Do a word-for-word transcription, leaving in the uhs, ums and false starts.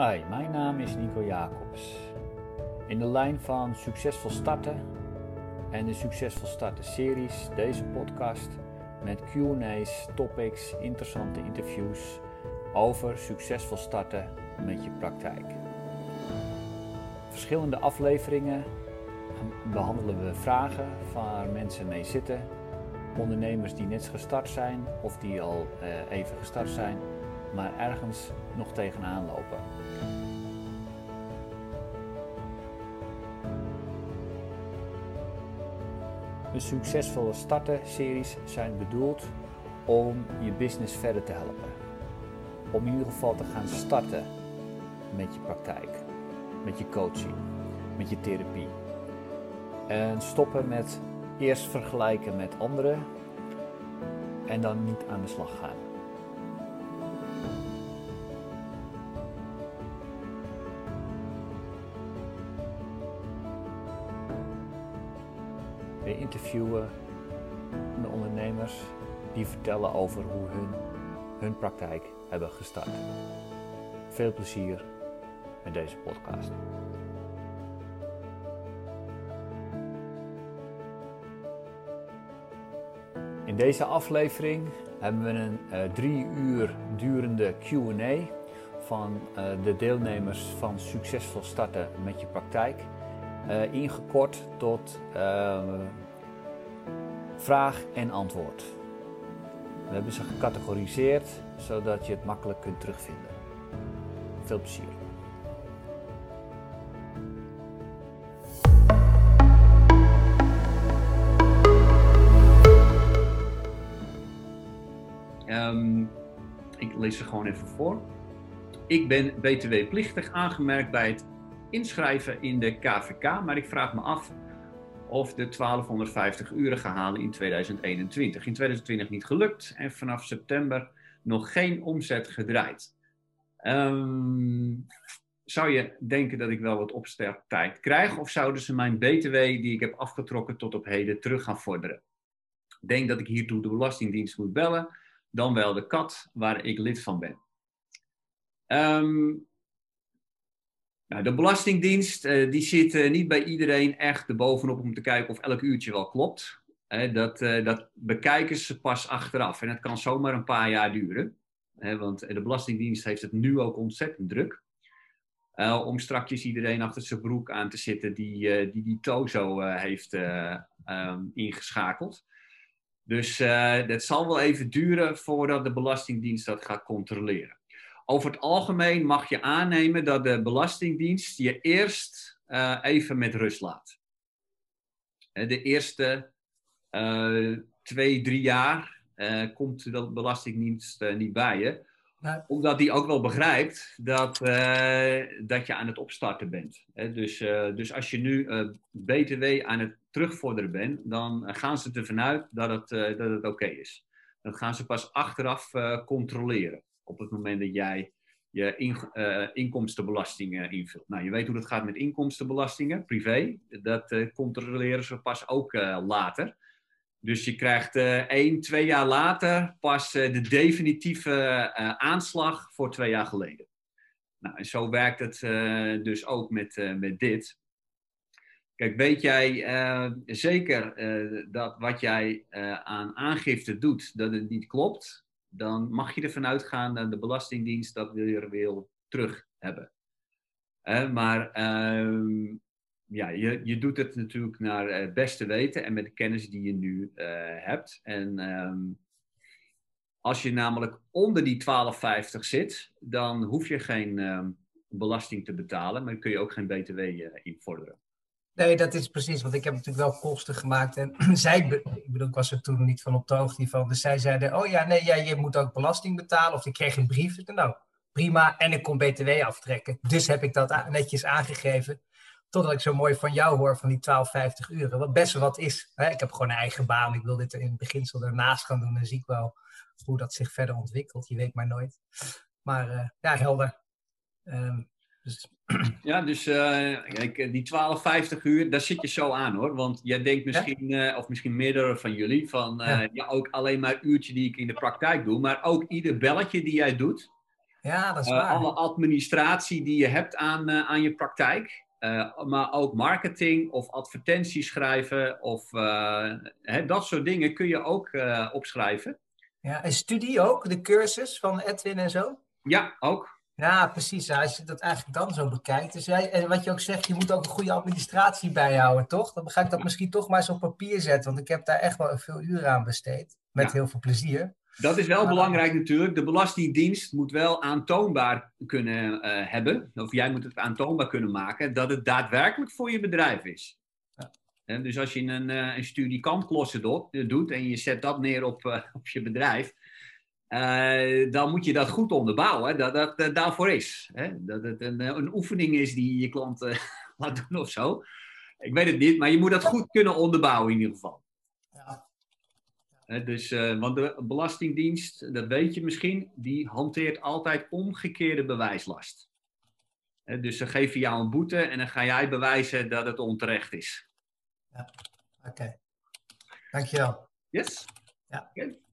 Hi, mijn naam is Nico Jacobs. In de lijn van Succesvol Starten en de Succesvol Starten series, deze podcast met Q and A's, topics, interessante interviews over succesvol starten met je praktijk. Verschillende afleveringen behandelen we vragen waar mensen mee zitten. Ondernemers die net gestart zijn of die al eh, even gestart zijn, maar ergens nog tegenaan lopen. De Succesvolle Starten-series zijn bedoeld om je business verder te helpen. Om in ieder geval te gaan starten met je praktijk, met je coaching, met je therapie. En stoppen met eerst vergelijken met anderen en dan niet aan de slag gaan. We interviewen de ondernemers die vertellen over hoe hun, hun praktijk hebben gestart. Veel plezier met deze podcast. In deze aflevering hebben we een uh, drie uur durende Q and A van uh, de deelnemers van Succesvol Starten met je praktijk. Uh, ingekort tot uh, vraag en antwoord. We hebben ze gecategoriseerd zodat je het makkelijk kunt terugvinden. Veel plezier. Um, ik lees ze gewoon even voor. Ik ben B T W-plichtig aangemerkt bij het inschrijven in de K V K, maar ik vraag me af of de twaalfhonderdvijftig uren gaan halen in tweeduizend eenentwintig. In tweeduizend twintig niet gelukt en vanaf september nog geen omzet gedraaid. Um, zou je denken dat ik wel wat opstarttijd krijg of zouden ze mijn B T W die ik heb afgetrokken tot op heden terug gaan vorderen? Denk dat ik hiertoe de Belastingdienst moet bellen, dan wel de kat waar ik lid van ben. Um, Nou, de Belastingdienst uh, die zit uh, niet bij iedereen echt erbovenop om te kijken of elk uurtje wel klopt. Eh, dat, uh, dat bekijken ze pas achteraf en dat kan zomaar een paar jaar duren. Eh, want de Belastingdienst heeft het nu ook ontzettend druk. Uh, om strakjes iedereen achter zijn broek aan te zitten die uh, die, die tozo uh, heeft uh, um, ingeschakeld. Dus uh, dat zal wel even duren voordat de Belastingdienst dat gaat controleren. Over het algemeen mag je aannemen dat de Belastingdienst je eerst uh, even met rust laat. De eerste uh, twee, drie jaar uh, komt de Belastingdienst uh, niet bij je. Maar omdat die ook wel begrijpt dat, uh, dat je aan het opstarten bent. Dus, uh, dus als je nu uh, B T W aan het terugvorderen bent, dan gaan ze ervan uit dat het, uh, dat het oké is. Dan gaan ze pas achteraf uh, controleren. Op het moment dat jij je in, uh, inkomstenbelasting invult. Nou, je weet hoe dat gaat met inkomstenbelastingen, privé. Dat uh, controleren ze pas ook uh, later. Dus je krijgt uh, één, twee jaar later pas uh, de definitieve uh, aanslag voor twee jaar geleden. Nou, en zo werkt het uh, dus ook met, uh, met dit. Kijk, weet jij uh, zeker uh, dat wat jij uh, aan aangifte doet, dat het niet klopt? Dan mag je ervan uitgaan dat de Belastingdienst dat weer wil terug hebben. Eh, maar uh, ja, je, je doet het natuurlijk naar het beste weten en met de kennis die je nu uh, hebt. En um, als je namelijk onder die twaalf vijftig zit, dan hoef je geen um, belasting te betalen, maar dan kun je ook geen B T W uh, invorderen. Nee, dat is precies, want ik heb natuurlijk wel kosten gemaakt. En zij, ik bedoel, ik was er toen niet van op de hoogte van. Dus zij zeiden, oh ja, nee, ja, je moet ook belasting betalen. Of ik kreeg een brief. Ik dacht, nou, prima. En ik kon B T W aftrekken. Dus heb ik dat netjes aangegeven. Totdat ik zo mooi van jou hoor van die twaalf vijftig uren. Wat best wel wat is. Hè? Ik heb gewoon een eigen baan. Ik wil dit in het beginsel ernaast gaan doen. En zie ik wel hoe dat zich verder ontwikkelt. Je weet maar nooit. Maar uh, ja, helder. Um, dus... Ja, dus uh, kijk, die twaalf vijftig uur, daar zit je zo aan hoor. Want jij denkt misschien, ja? uh, of misschien meerdere van jullie, van uh, ja. Ja, ook alleen maar uurtje die ik in de praktijk doe. Maar ook ieder belletje die jij doet, Ja, dat is waar. Uh, alle administratie die je hebt aan, uh, aan je praktijk. Uh, maar ook marketing of advertenties schrijven of uh, hè, dat soort dingen kun je ook uh, opschrijven. Ja, en studie ook, de cursus van Edwin en zo? Ja, ook. Ja, precies. Als je dat eigenlijk dan zo bekijkt. Dus jij, en wat je ook zegt, je moet ook een goede administratie bijhouden, toch? Dan ga ik dat misschien toch maar eens op papier zetten, want ik heb daar echt wel veel uren aan besteed. Met ja. heel veel plezier. Dat is wel uh, belangrijk natuurlijk. De Belastingdienst moet wel aantoonbaar kunnen uh, hebben, of jij moet het aantoonbaar kunnen maken, dat het daadwerkelijk voor je bedrijf is. Ja. En dus als je een, uh, een studie kantklossen doet en je zet dat neer op, uh, op je bedrijf, Uh, dan moet je dat goed onderbouwen, dat dat, dat daarvoor is. Hè? Dat het een, een oefening is die je klant uh, laat doen of zo. Ik weet het niet, maar je moet dat goed kunnen onderbouwen in ieder geval. Ja. Uh, dus, uh, want de Belastingdienst, dat weet je misschien, die hanteert altijd omgekeerde bewijslast. Uh, dus ze geven jou een boete en dan ga jij bewijzen dat het onterecht is. Ja. Oké. Okay. Dankjewel. Yes? Ja. Okay.